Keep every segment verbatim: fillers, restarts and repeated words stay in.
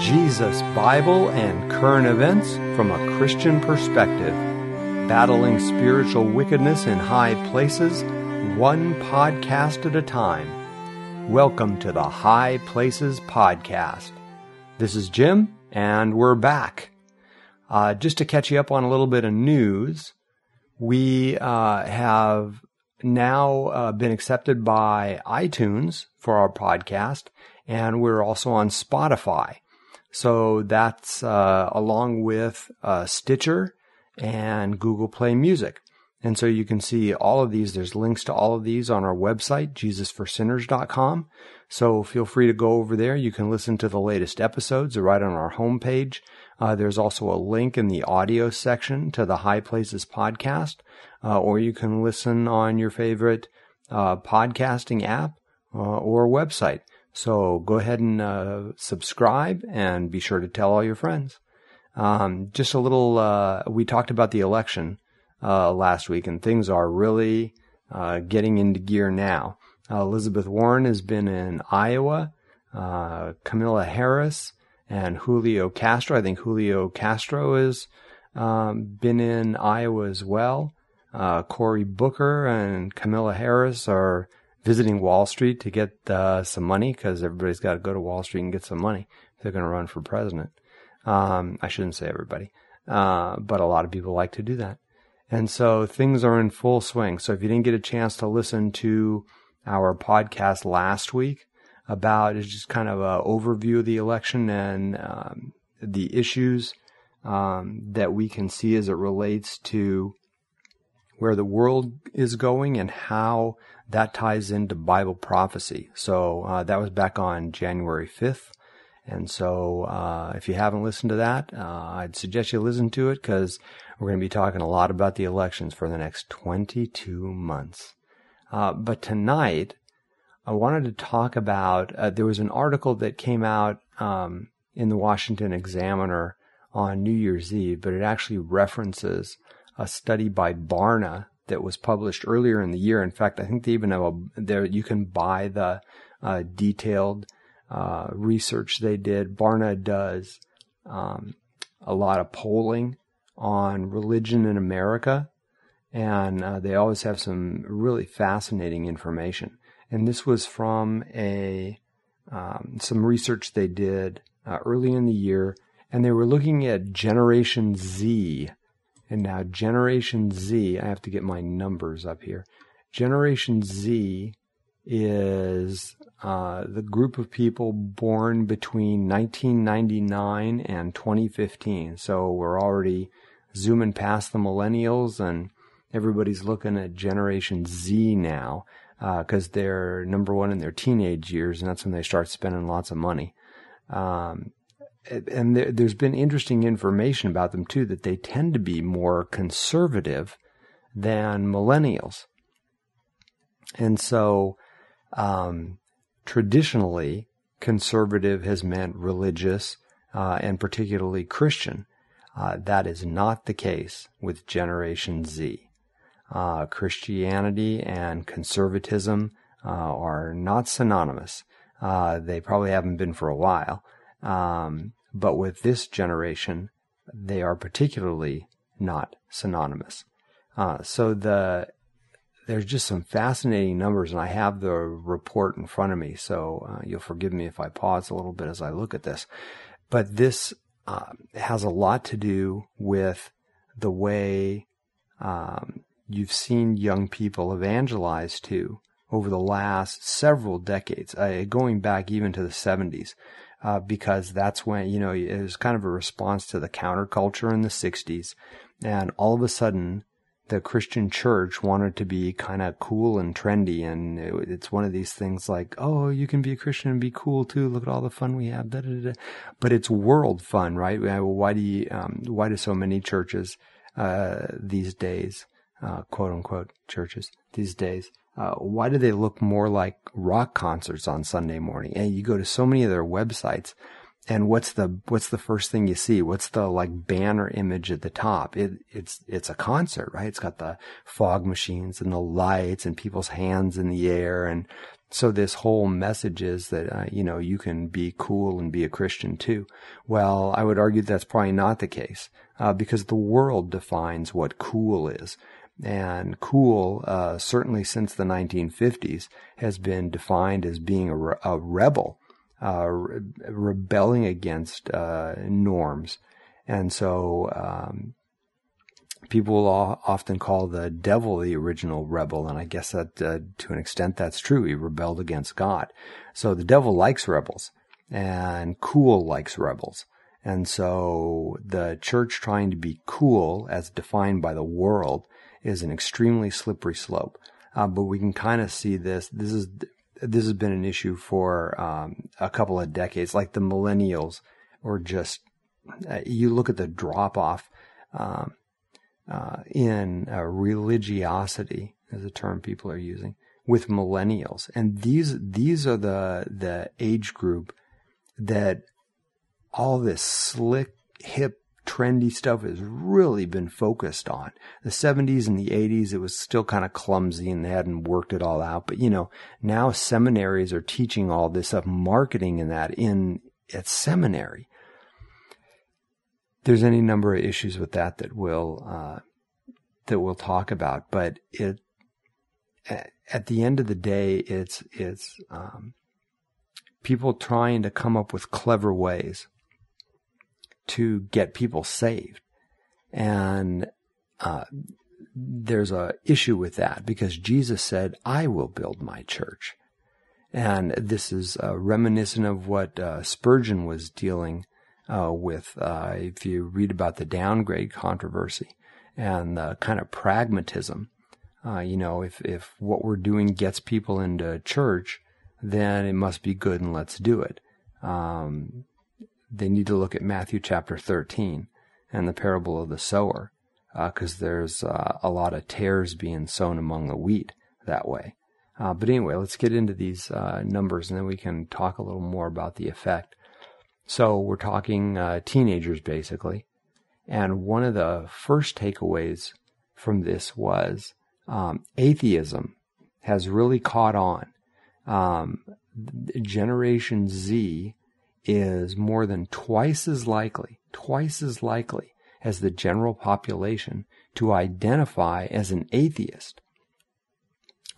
Jesus, Bible, and current events from a Christian perspective. Battling spiritual wickedness in high places, one podcast at a time. Welcome to the High Places Podcast. This is Jim, and we're back. Uh, just to catch you up on a little bit of news, we uh, have now uh, been accepted by iTunes for our podcast, and we're also on Spotify. So that's uh, along with uh, Stitcher and Google Play Music. And so you can see all of these. There's links to all of these on our website, Jesus for Sinners dot com. So feel free to go over there. You can listen to the latest episodes. They're right on our homepage. Uh, there's also a link in the audio section to the High Places Podcast, uh, or you can listen on your favorite uh, podcasting app uh, or website. So go ahead and uh, subscribe, and be sure to tell all your friends. Um, just a little, uh, we talked about the election uh, last week, and things are really uh, getting into gear now. Uh, Elizabeth Warren has been in Iowa, uh, Kamala Harris, and Julio Castro. I think Julio Castro has um, been in Iowa as well. Uh, Cory Booker and Kamala Harris are visiting Wall Street to get uh, some money, because everybody's got to go to Wall Street and get some money if they're going to run for president. Um, I shouldn't say everybody, uh, but a lot of people like to do that. And so things are in full swing. So if you didn't get a chance to listen to our podcast last week about, it's just kind of an overview of the election and um, the issues um, that we can see as it relates to where the world is going and how that ties into Bible prophecy. So uh, that was back on January fifth. And so uh, if you haven't listened to that, uh, I'd suggest you listen to it, because we're going to be talking a lot about the elections for the next twenty-two months. Uh, but tonight, I wanted to talk about, uh, there was an article that came out um, in the Washington Examiner on New Year's Eve, but it actually references a study by Barna that was published earlier in the year. In fact, I think they even have a, there you can buy the uh, detailed uh, research they did. Barna does um, a lot of polling on religion in America, and uh, they always have some really fascinating information. And this was from a um, some research they did uh, early in the year, and they were looking at Generation Z. And now Generation Z, I have to get my numbers up here. Generation Z is uh, the group of people born between nineteen ninety-nine and twenty fifteen. So we're already zooming past the millennials, and everybody's looking at Generation Z now, because uh, they're, number one, in their teenage years, and that's when they start spending lots of money. Um And there's been interesting information about them, too, that they tend to be more conservative than millennials. And so um, traditionally, conservative has meant religious uh, and particularly Christian. Uh, that is not the case with Generation Z. Uh, Christianity and conservatism uh, are not synonymous. Uh, they probably haven't been for a while. Um, but with this generation, they are particularly not synonymous. Uh, so the there's just some fascinating numbers, and I have the report in front of me, so uh, you'll forgive me if I pause a little bit as I look at this. But this uh, has a lot to do with the way um, you've seen young people evangelize to over the last several decades, uh, going back even to the seventies. Uh, because that's when, you know, it was kind of a response to the counterculture in the sixties. And all of a sudden, the Christian church wanted to be kind of cool and trendy. And it, it's one of these things like, oh, you can be a Christian and be cool too. Look at all the fun we have. Da, da, da. But it's world fun, right? Why do you, um, why do so many churches uh, these days, uh, quote unquote churches these days, Uh, why do they look more like rock concerts on Sunday morning? And you go to so many of their websites, And what's the what's the first thing you see? What's the like banner image at the top? It it's it's a concert, right? It's got the fog machines and the lights and people's hands in the air, and so this whole message is that uh, you know, you can be cool and be a Christian too. Well, I would argue that's probably not the case, uh, because the world defines what cool is, and cool uh, certainly since the nineteen fifties has been defined as being a, re- a rebel. Uh, re- rebelling against uh, norms. And so um, people will all, often call the devil the original rebel, and I guess that uh, to an extent that's true. He rebelled against God. So the devil likes rebels, and cool likes rebels. And so the church trying to be cool, as defined by the world, is an extremely slippery slope. Uh, but we can kind of see this. This is... This has been an issue for um, a couple of decades. Like the millennials, or just uh, you look at the drop off um, uh, in uh, religiosity, is a term people are using, with millennials, and these these are the the age group that all this slick, hip, trendy stuff has really been focused on. The seventies and the eighties, it was still kind of clumsy and they hadn't worked it all out. But, you know, now seminaries are teaching all this stuff, marketing and that in at seminary. There's any number of issues with that that we'll, uh, that we'll talk about. But it, at the end of the day, it's, it's, um, people trying to come up with clever ways to get people saved. And uh, there's a issue with that, because Jesus said, I will build my church. And this is uh, reminiscent of what uh, Spurgeon was dealing uh, with. Uh, if you read about the downgrade controversy and the kind of pragmatism, uh, you know, if, if what we're doing gets people into church, then it must be good and let's do it. Um, They need to look at Matthew chapter thirteen and the parable of the sower, because uh, there's uh, a lot of tares being sown among the wheat that way. Uh, but anyway, let's get into these uh, numbers, and then we can talk a little more about the effect. So we're talking uh, teenagers, basically. And one of the first takeaways from this was um, atheism has really caught on. Um, Generation Z is more than twice as likely, twice as likely as the general population to identify as an atheist.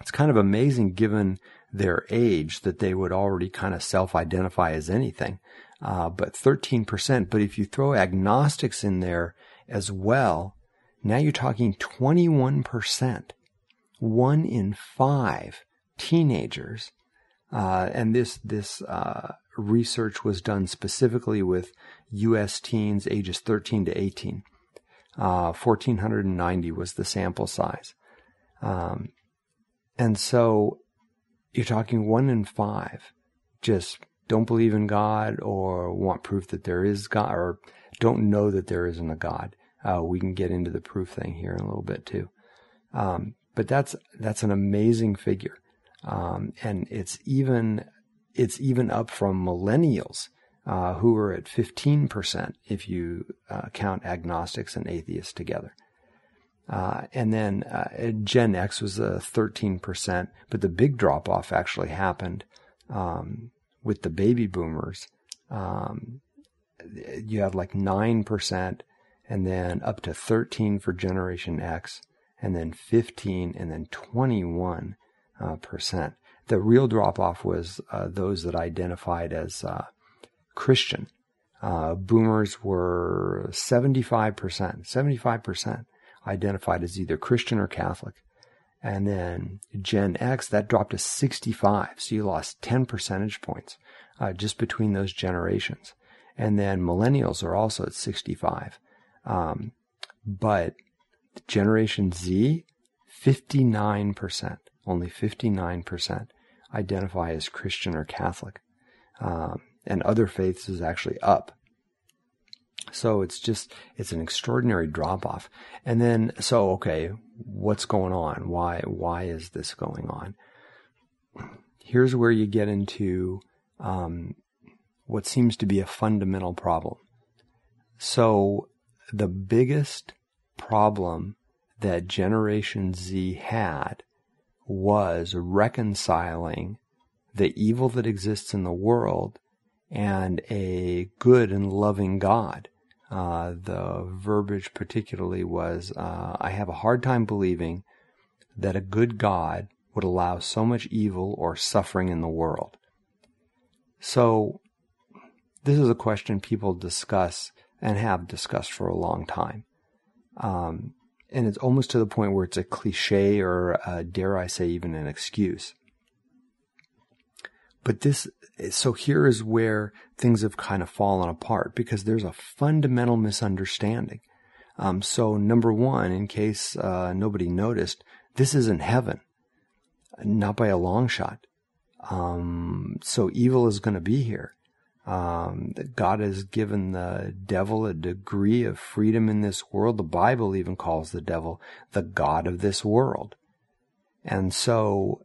It's kind of amazing given their age that they would already kind of self-identify as anything, uh, but thirteen percent. But if you throw agnostics in there as well, now you're talking twenty-one percent, one in five teenagers. Uh, and this, this, uh, research was done specifically with U S teens ages thirteen to eighteen. Uh, one thousand four hundred ninety was the sample size. Um, and so you're talking one in five just don't believe in God, or want proof that there is God, or don't know that there isn't a God. Uh, we can get into the proof thing here in a little bit too. Um, but that's, that's an amazing figure. Um, and it's even, It's even up from millennials, uh, who are at fifteen percent if you uh, count agnostics and atheists together. Uh, and then uh, Gen X was uh, thirteen percent, but the big drop-off actually happened um, with the baby boomers. Um, you had like nine percent, and then up to thirteen for Generation X, and then fifteen, and then twenty-one percent. Uh, percent. The real drop-off was uh, those that identified as uh, Christian. Uh, boomers were seventy-five percent, seventy-five percent identified as either Christian or Catholic. And then Gen X, that dropped to sixty-five. So you lost ten percentage points uh, just between those generations. And then millennials are also at sixty-five. Um, but Generation Z, fifty-nine percent, only fifty-nine percent. Identify as Christian or Catholic, um, and other faiths is actually up. So it's just, it's an extraordinary drop off. And then, so, okay, what's going on? Why, why is this going on? Here's where you get into, um, what seems to be a fundamental problem. So the biggest problem that Generation Z had was reconciling the evil that exists in the world and a good and loving God. Uh, the verbiage particularly was, uh, I have a hard time believing that a good God would allow so much evil or suffering in the world. So this is a question people discuss and have discussed for a long time. Um, and it's almost to the point where it's a cliche or, uh, dare I say, even an excuse. But this, so here is where things have kind of fallen apart, because there's a fundamental misunderstanding. Um, so number one, in case uh, nobody noticed, this isn't heaven, not by a long shot. Um, so evil is going to be here. Um, God has given the devil a degree of freedom in this world. The Bible even calls the devil the god of this world. And so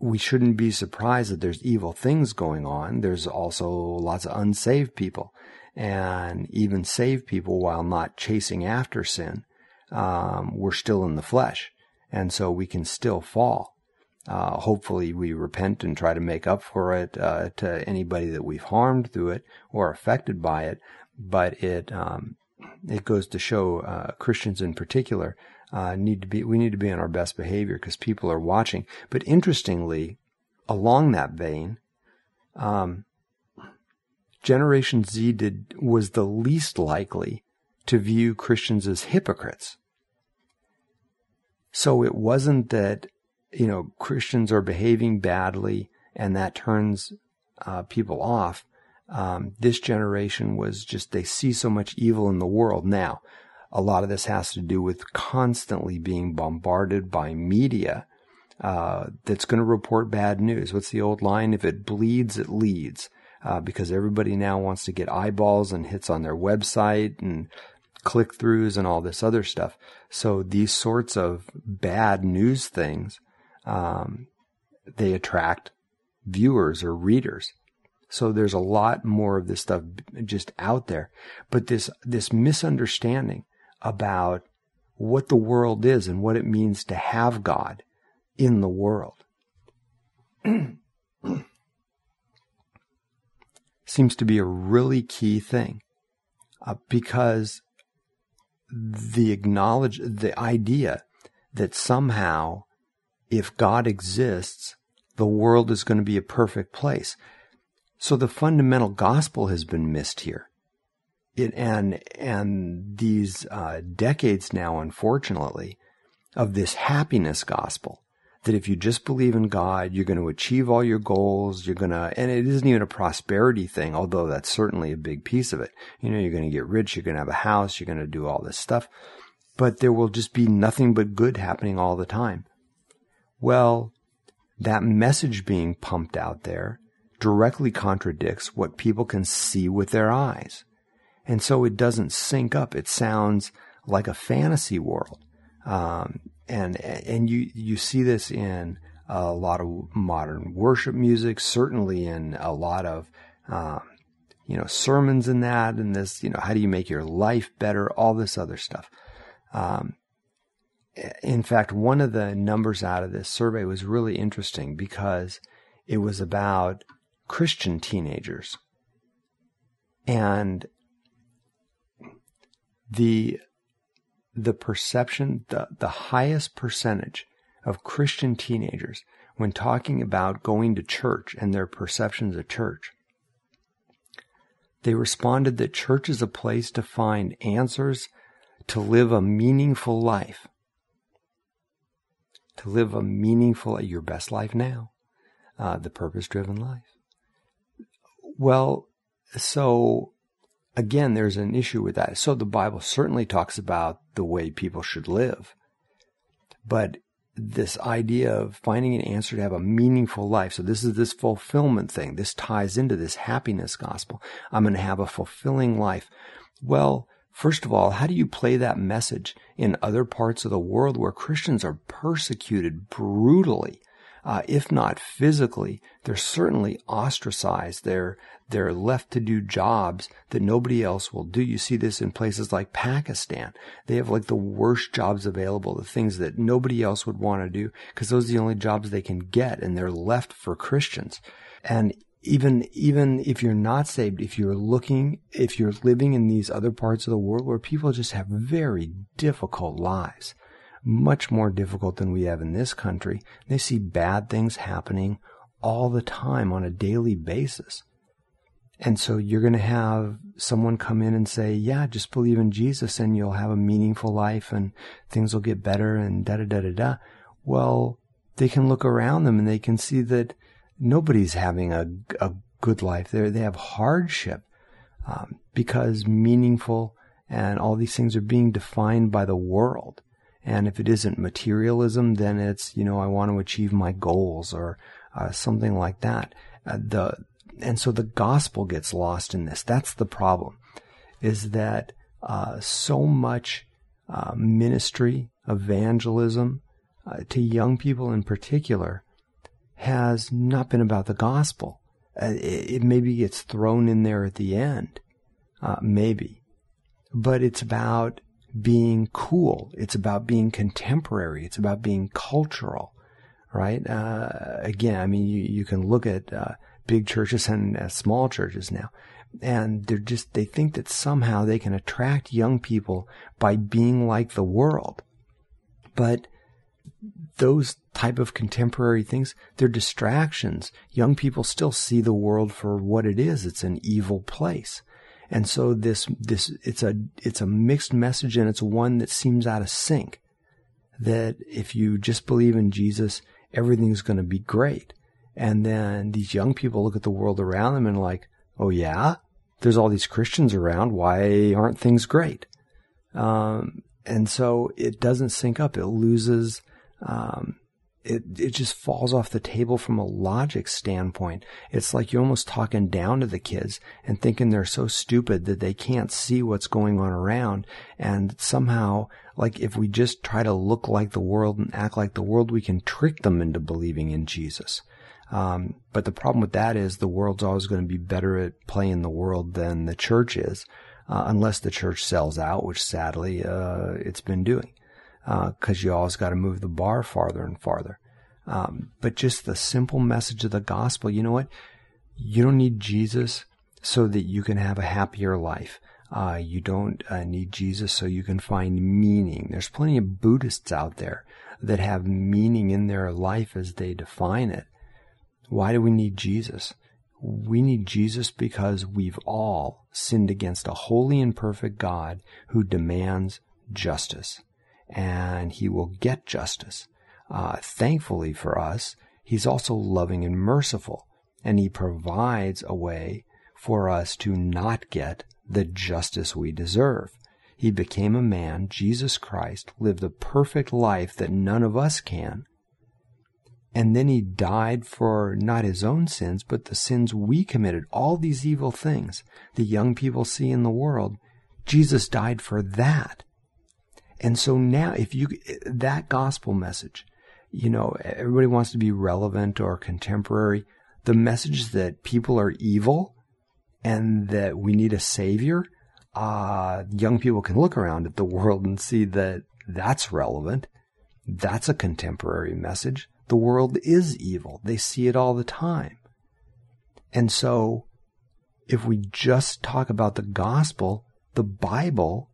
we shouldn't be surprised that there's evil things going on. There's also lots of unsaved people, and even saved people, while not chasing after sin, um, we're still in the flesh. And so we can still fall. Uh, hopefully we repent and try to make up for it uh, to anybody that we've harmed through it or affected by it. But it um, it goes to show uh, Christians in particular uh, need to be we need to be on our best behavior, because people are watching. But interestingly, along that vein, um, Generation Z did was the least likely to view Christians as hypocrites. So it wasn't that, you know, Christians are behaving badly and that turns uh, people off. Um, this generation was just, they see so much evil in the world. Now, a lot of this has to do with constantly being bombarded by media uh, that's going to report bad news. What's the old line? If it bleeds, it leads. Uh, because everybody now wants to get eyeballs and hits on their website and click-throughs and all this other stuff. So these sorts of bad news things, Um, they attract viewers or readers. So there's a lot more of this stuff just out there. But this, this misunderstanding about what the world is and what it means to have God in the world seems to be a really key thing, uh, because the acknowledge, the idea that somehow if God exists, the world is going to be a perfect place. So the fundamental gospel has been missed here. It, and and these uh, decades now, unfortunately, of this happiness gospel, that if you just believe in God, you're going to achieve all your goals, you're going to, and it isn't even a prosperity thing, although that's certainly a big piece of it. You know, you're going to get rich, you're going to have a house, you're going to do all this stuff, but there will just be nothing but good happening all the time. Well, that message being pumped out there directly contradicts what people can see with their eyes. And so it doesn't sync up. It sounds like a fantasy world. Um, and and you, you see this in a lot of modern worship music, certainly in a lot of, um, you know, sermons and that, and this, you know, how do you make your life better, all this other stuff. Um In fact, one of the numbers out of this survey was really interesting, because it was about Christian teenagers. And the the perception, the, the highest percentage of Christian teenagers, when talking about going to church and their perceptions of church, they responded that church is a place to find answers, to live a meaningful life. To live a meaningful, your best life now, uh, the purpose-driven life. Well, so again, there's an issue with that. So the Bible certainly talks about the way people should live, but this idea of finding an answer to have a meaningful life. So this is this fulfillment thing. This ties into this happiness gospel. I'm going to have a fulfilling life. Well, first of all, how do you play that message in other parts of the world where Christians are persecuted brutally? uh, if not physically, they're certainly ostracized. They're they're left to do jobs that nobody else will do. You see this in places like Pakistan. They have like the worst jobs available, the things that nobody else would want to do, because those are the only jobs they can get, and they're left for Christians. And Even, even if you're not saved, if you're looking, if you're living in these other parts of the world where people just have very difficult lives, much more difficult than we have in this country, they see bad things happening all the time on a daily basis. And so you're going to have someone come in and say, yeah, just believe in Jesus and you'll have a meaningful life and things will get better and da da da da da. Well, they can look around them and they can see that nobody's having a, a good life. They're, they have hardship um, because meaningful and all these things are being defined by the world. And if it isn't materialism, then it's, you know, I want to achieve my goals or uh, something like that. Uh, the and so the gospel gets lost in this. That's the problem, is that uh, so much uh, ministry, evangelism uh, to young people in particular has not been about the gospel. Uh, it, it maybe gets thrown in there at the end, uh, maybe. But it's about being cool. It's about being contemporary. It's about being cultural, right? Uh, again, I mean, you, you can look at uh, big churches and uh, small churches now, and they're just, they think that somehow they can attract young people by being like the world. But those type of contemporary things, they're distractions. Young people still see the world for what it is. It's an evil place. And so this, this, it's a, it's a mixed message, and it's one that seems out of sync. That if you just believe in Jesus, everything's going to be great. And then these young people look at the world around them and like, oh yeah, there's all these Christians around. Why aren't things great? Um, and so it doesn't sync up. It loses, um, It it just falls off the table from a logic standpoint. It's like you're almost talking down to the kids and thinking they're so stupid that they can't see what's going on around. And somehow, like if we just try to look like the world and act like the world, we can trick them into believing in Jesus. Um, but the problem with that is the world's always going to be better at playing the world than the church is, uh, unless the church sells out, which sadly uh, it's been doing. Because uh, you always got to move the bar farther and farther. Um, but just the simple message of the gospel, you know what? You don't need Jesus so that you can have a happier life. Uh, you don't uh, need Jesus so you can find meaning. There's plenty of Buddhists out there that have meaning in their life as they define it. Why do we need Jesus? We need Jesus because we've all sinned against a holy and perfect God who demands justice. And he will get justice. Uh, thankfully for us, he's also loving and merciful, and he provides a way for us to not get the justice we deserve. He became a man, Jesus Christ, lived a perfect life that none of us can, and then he died for not his own sins, but the sins we committed. All these evil things the young people see in the world, Jesus died for that. And so now if you, that gospel message, you know, everybody wants to be relevant or contemporary. The message that people are evil and that we need a savior, uh, young people can look around at the world and see that that's relevant. That's a contemporary message. The world is evil. They see it all the time. And so if we just talk about the gospel, the Bible,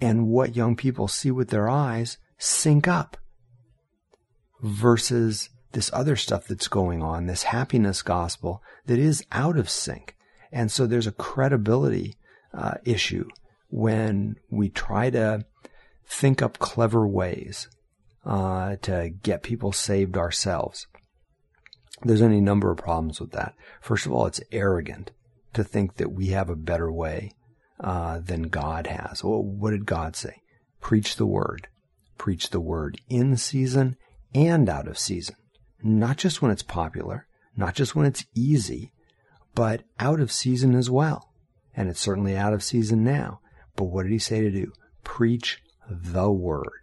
and what young people see with their eyes sync up versus this other stuff that's going on, this happiness gospel that is out of sync. And so there's a credibility uh, issue when we try to think up clever ways uh, to get people saved ourselves. There's any number of problems with that. First of all, it's arrogant to think that we have a better way Uh, than God has. Well, what did God say? Preach the word. Preach the word in season and out of season. Not just when it's popular, not just when it's easy, but out of season as well. And it's certainly out of season now. But what did he say to do? Preach the word.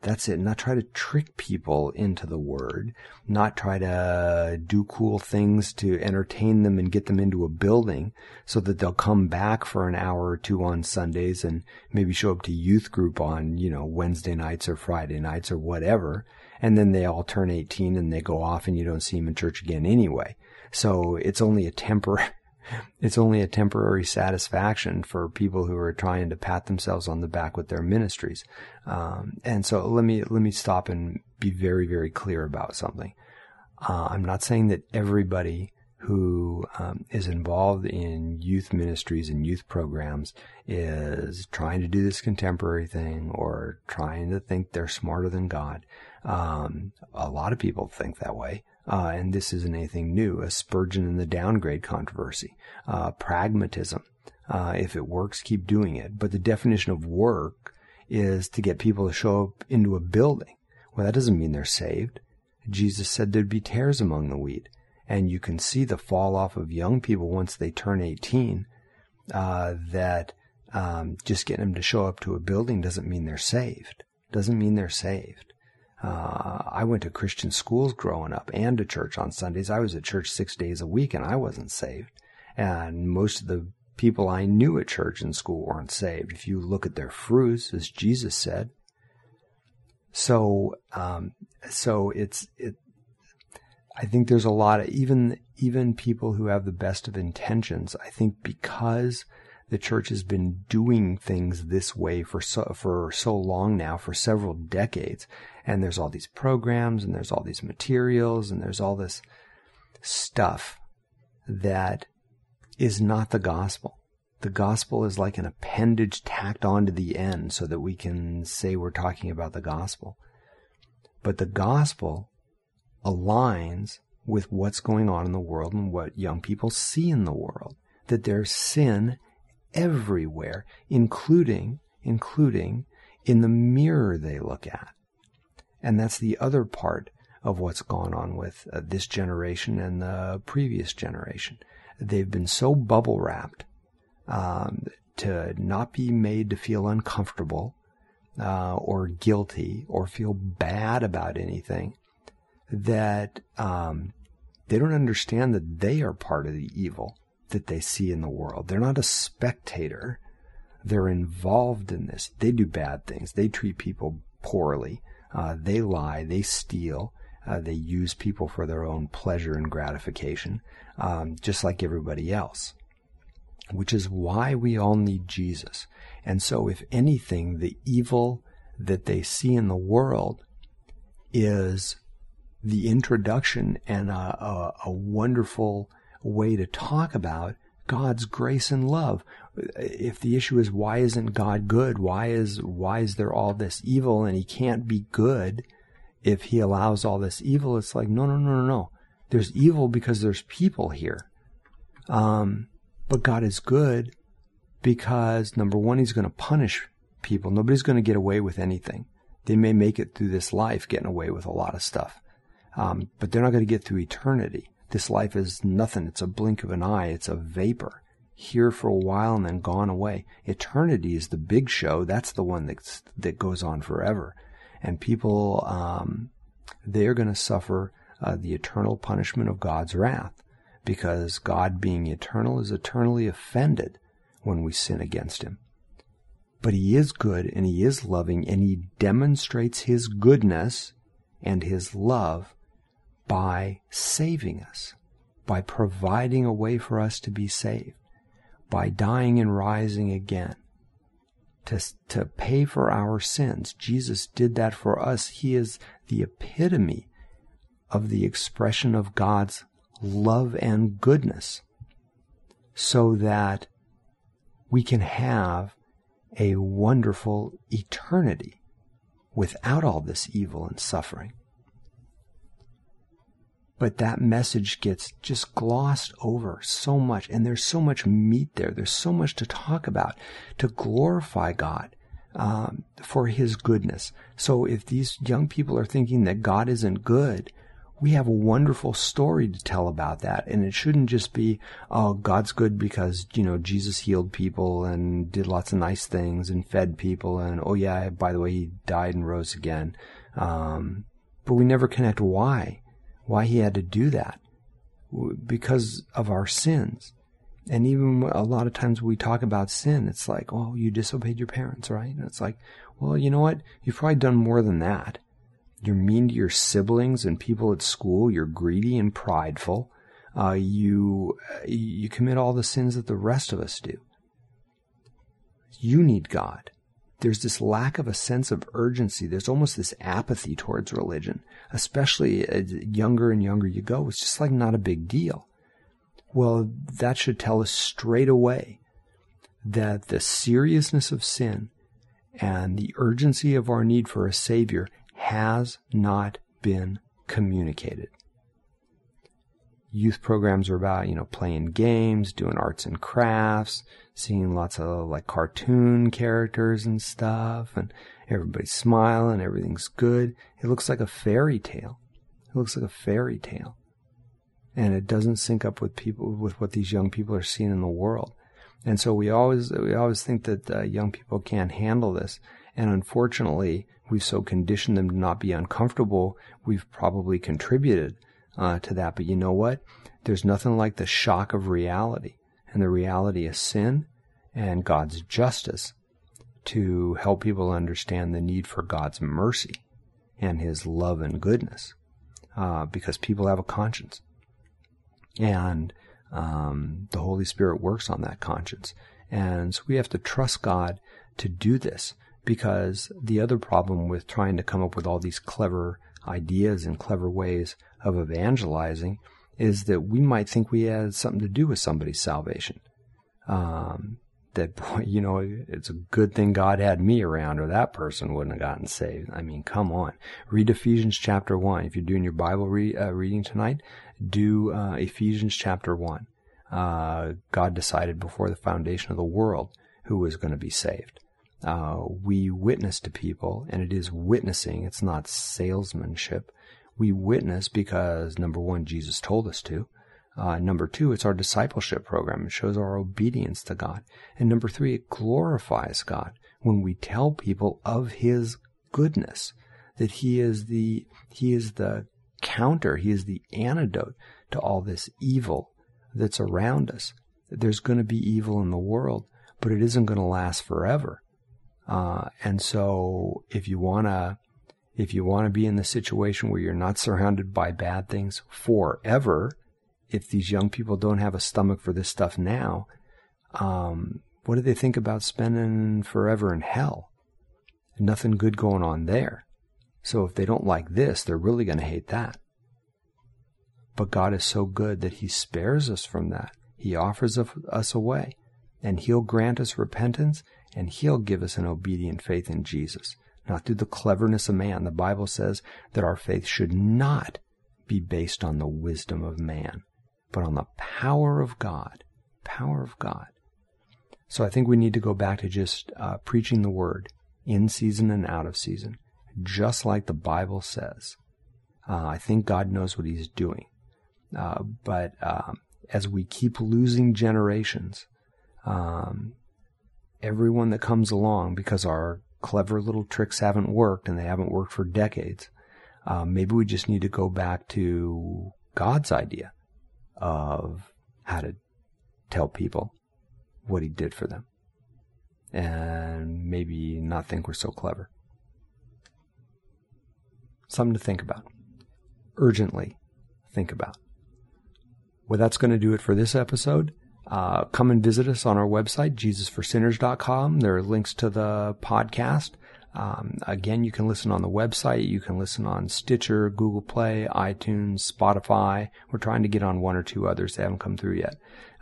That's it. Not try to trick people into the word, not try to do cool things to entertain them and get them into a building so that they'll come back for an hour or two on Sundays and maybe show up to youth group on, you know, Wednesday nights or Friday nights or whatever. And then they all turn eighteen and they go off and you don't see them in church again anyway. So it's only a temporary, it's only a temporary satisfaction for people who are trying to pat themselves on the back with their ministries. Um, and so let me, let me stop and be very, very clear about something. Uh, I'm not saying that everybody who um, is involved in youth ministries and youth programs is trying to do this contemporary thing or trying to think they're smarter than God. Um, a lot of people think that way. Uh, and this isn't anything new, a Spurgeon and the downgrade controversy, uh, pragmatism. Uh, if it works, keep doing it. But the definition of work is to get people to show up into a building. Well, that doesn't mean they're saved. Jesus said there'd be tares among the wheat. And you can see the fall off of young people once they turn eighteen, uh, that um, just getting them to show up to a building doesn't mean they're saved. Doesn't mean they're saved. Uh, I went to Christian schools growing up and to church on Sundays. I was at church six days a week and I wasn't saved. And most of the people I knew at church and school weren't saved. If you look at their fruits, as Jesus said. So, um, so it's, it, I think there's a lot of, even, even people who have the best of intentions, I think because the church has been doing things this way for so, for so long now, for several decades. And there's all these programs and there's all these materials and there's all this stuff that is not the gospel. The gospel is like an appendage tacked onto the end so that we can say we're talking about the gospel. But the gospel aligns with what's going on in the world and what young people see in the world, that there's sin everywhere, including, including in the mirror they look at. And that's the other part of what's gone on with uh, this generation and the previous generation. They've been so bubble wrapped um, to not be made to feel uncomfortable uh, or guilty or feel bad about anything that um, they don't understand that they are part of the evil that they see in the world. They're not a spectator. They're involved in this. They do bad things. They treat people poorly. Uh, they lie. They steal. Uh, they use people for their own pleasure and gratification, um, just like everybody else, which is why we all need Jesus. And so if anything, the evil that they see in the world is the introduction and a, a, a wonderful way to talk about God's grace and love. If the issue is why isn't God good? Why is why is there all this evil and he can't be good if he allows all this evil? It's like, no, no, no, no, no. There's evil because there's people here. Um, but God is good because, number one, he's going to punish people. Nobody's going to get away with anything. They may make it through this life getting away with a lot of stuff, um, but they're not going to get through eternity. This life is nothing. It's a blink of an eye. It's a vapor. Here for a while and then gone away. Eternity is the big show. That's the one that's, that goes on forever. And people, um, they're going to suffer uh, the eternal punishment of God's wrath because God, being eternal, is eternally offended when we sin against him. But he is good and he is loving and he demonstrates his goodness and his love by saving us, by providing a way for us to be saved, by dying and rising again, to, to pay for our sins. Jesus did that for us. He is the epitome of the expression of God's love and goodness so that we can have a wonderful eternity without all this evil and suffering. But that message gets just glossed over so much. And there's so much meat there. There's so much to talk about, to glorify God um, for his goodness. So if these young people are thinking that God isn't good, we have a wonderful story to tell about that. And it shouldn't just be, oh, God's good because, you know, Jesus healed people and did lots of nice things and fed people. And, oh, yeah, by the way, he died and rose again. Um, but we never connect why, why he had to do that, because of our sins. And even a lot of times we talk about sin, it's like, oh, you disobeyed your parents, right? And it's like, well, you know what? You've probably done more than that. You're mean to your siblings and people at school. You're greedy and prideful. Uh, you you commit all the sins that the rest of us do. You need God. There's this lack of a sense of urgency. There's almost this apathy towards religion, especially as younger and younger you go. It's just like not a big deal. Well, that should tell us straight away that the seriousness of sin and the urgency of our need for a Savior has not been communicated. Youth programs are about, you know, playing games, doing arts and crafts, seeing lots of like cartoon characters and stuff, and everybody's smiling, everything's good. It looks like a fairy tale. It looks like a fairy tale. And it doesn't sync up with people, with what these young people are seeing in the world. And so we always, we always think that uh, young people can't handle this. And unfortunately, we've so conditioned them to not be uncomfortable. We've probably contributed uh, to that. But you know what? There's nothing like the shock of reality, and the reality of sin and God's justice, to help people understand the need for God's mercy and his love and goodness, uh, because people have a conscience. And um, the Holy Spirit works on that conscience. And so we have to trust God to do this, because the other problem with trying to come up with all these clever ideas and clever ways of evangelizing is that we might think we had something to do with somebody's salvation. Um, that, boy, you know, it's a good thing God had me around, or that person wouldn't have gotten saved. I mean, come on. Read Ephesians chapter one. If you're doing your Bible re- uh, reading tonight, do uh, Ephesians chapter one. Uh, God decided before the foundation of the world who was going to be saved. Uh, we witness to people, and it is witnessing. It's not salesmanship. We witness because, number one, Jesus told us to. Uh, number two, it's our discipleship program. It shows our obedience to God. And number three, it glorifies God when we tell people of his goodness, that he is the, he is the counter, he is the antidote to all this evil that's around us. There's going to be evil in the world, but it isn't going to last forever. Uh, and so if you want to, if you want to be in the situation where you're not surrounded by bad things forever, if these young people don't have a stomach for this stuff now, um, what do they think about spending forever in hell? Nothing good going on there. So if they don't like this, they're really going to hate that. But God is so good that he spares us from that. He offers us a way, and he'll grant us repentance, and he'll give us an obedient faith in Jesus, not through the cleverness of man. The Bible says that our faith should not be based on the wisdom of man, but on the power of God, power of God. So I think we need to go back to just uh, preaching the word in season and out of season, just like the Bible says. Uh, I think God knows what he's doing. Uh, but uh, as we keep losing generations, um, everyone that comes along, because our clever little tricks haven't worked, and they haven't worked for decades, uh, maybe we just need to go back to God's idea of how to tell people what he did for them, and maybe not think we're so clever. Something to think about. Urgently think about. Well, that's going to do it for this episode. Uh, come and visit us on our website, Jesus for Sinners dot com. There are links to the podcast. Um, again, you can listen on the website. You can listen on Stitcher, Google Play, iTunes, Spotify. We're trying to get on one or two others. They haven't come through yet.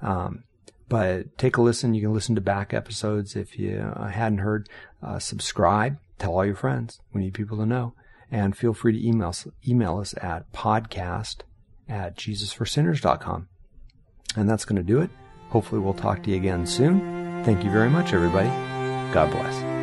Um, but take a listen. You can listen to back episodes if you hadn't heard. Uh, subscribe. Tell all your friends. We need people to know. And feel free to email us, email us at podcast at Jesus for Sinners dot com. And that's going to do it. Hopefully we'll talk to you again soon. Thank you very much, everybody. God bless.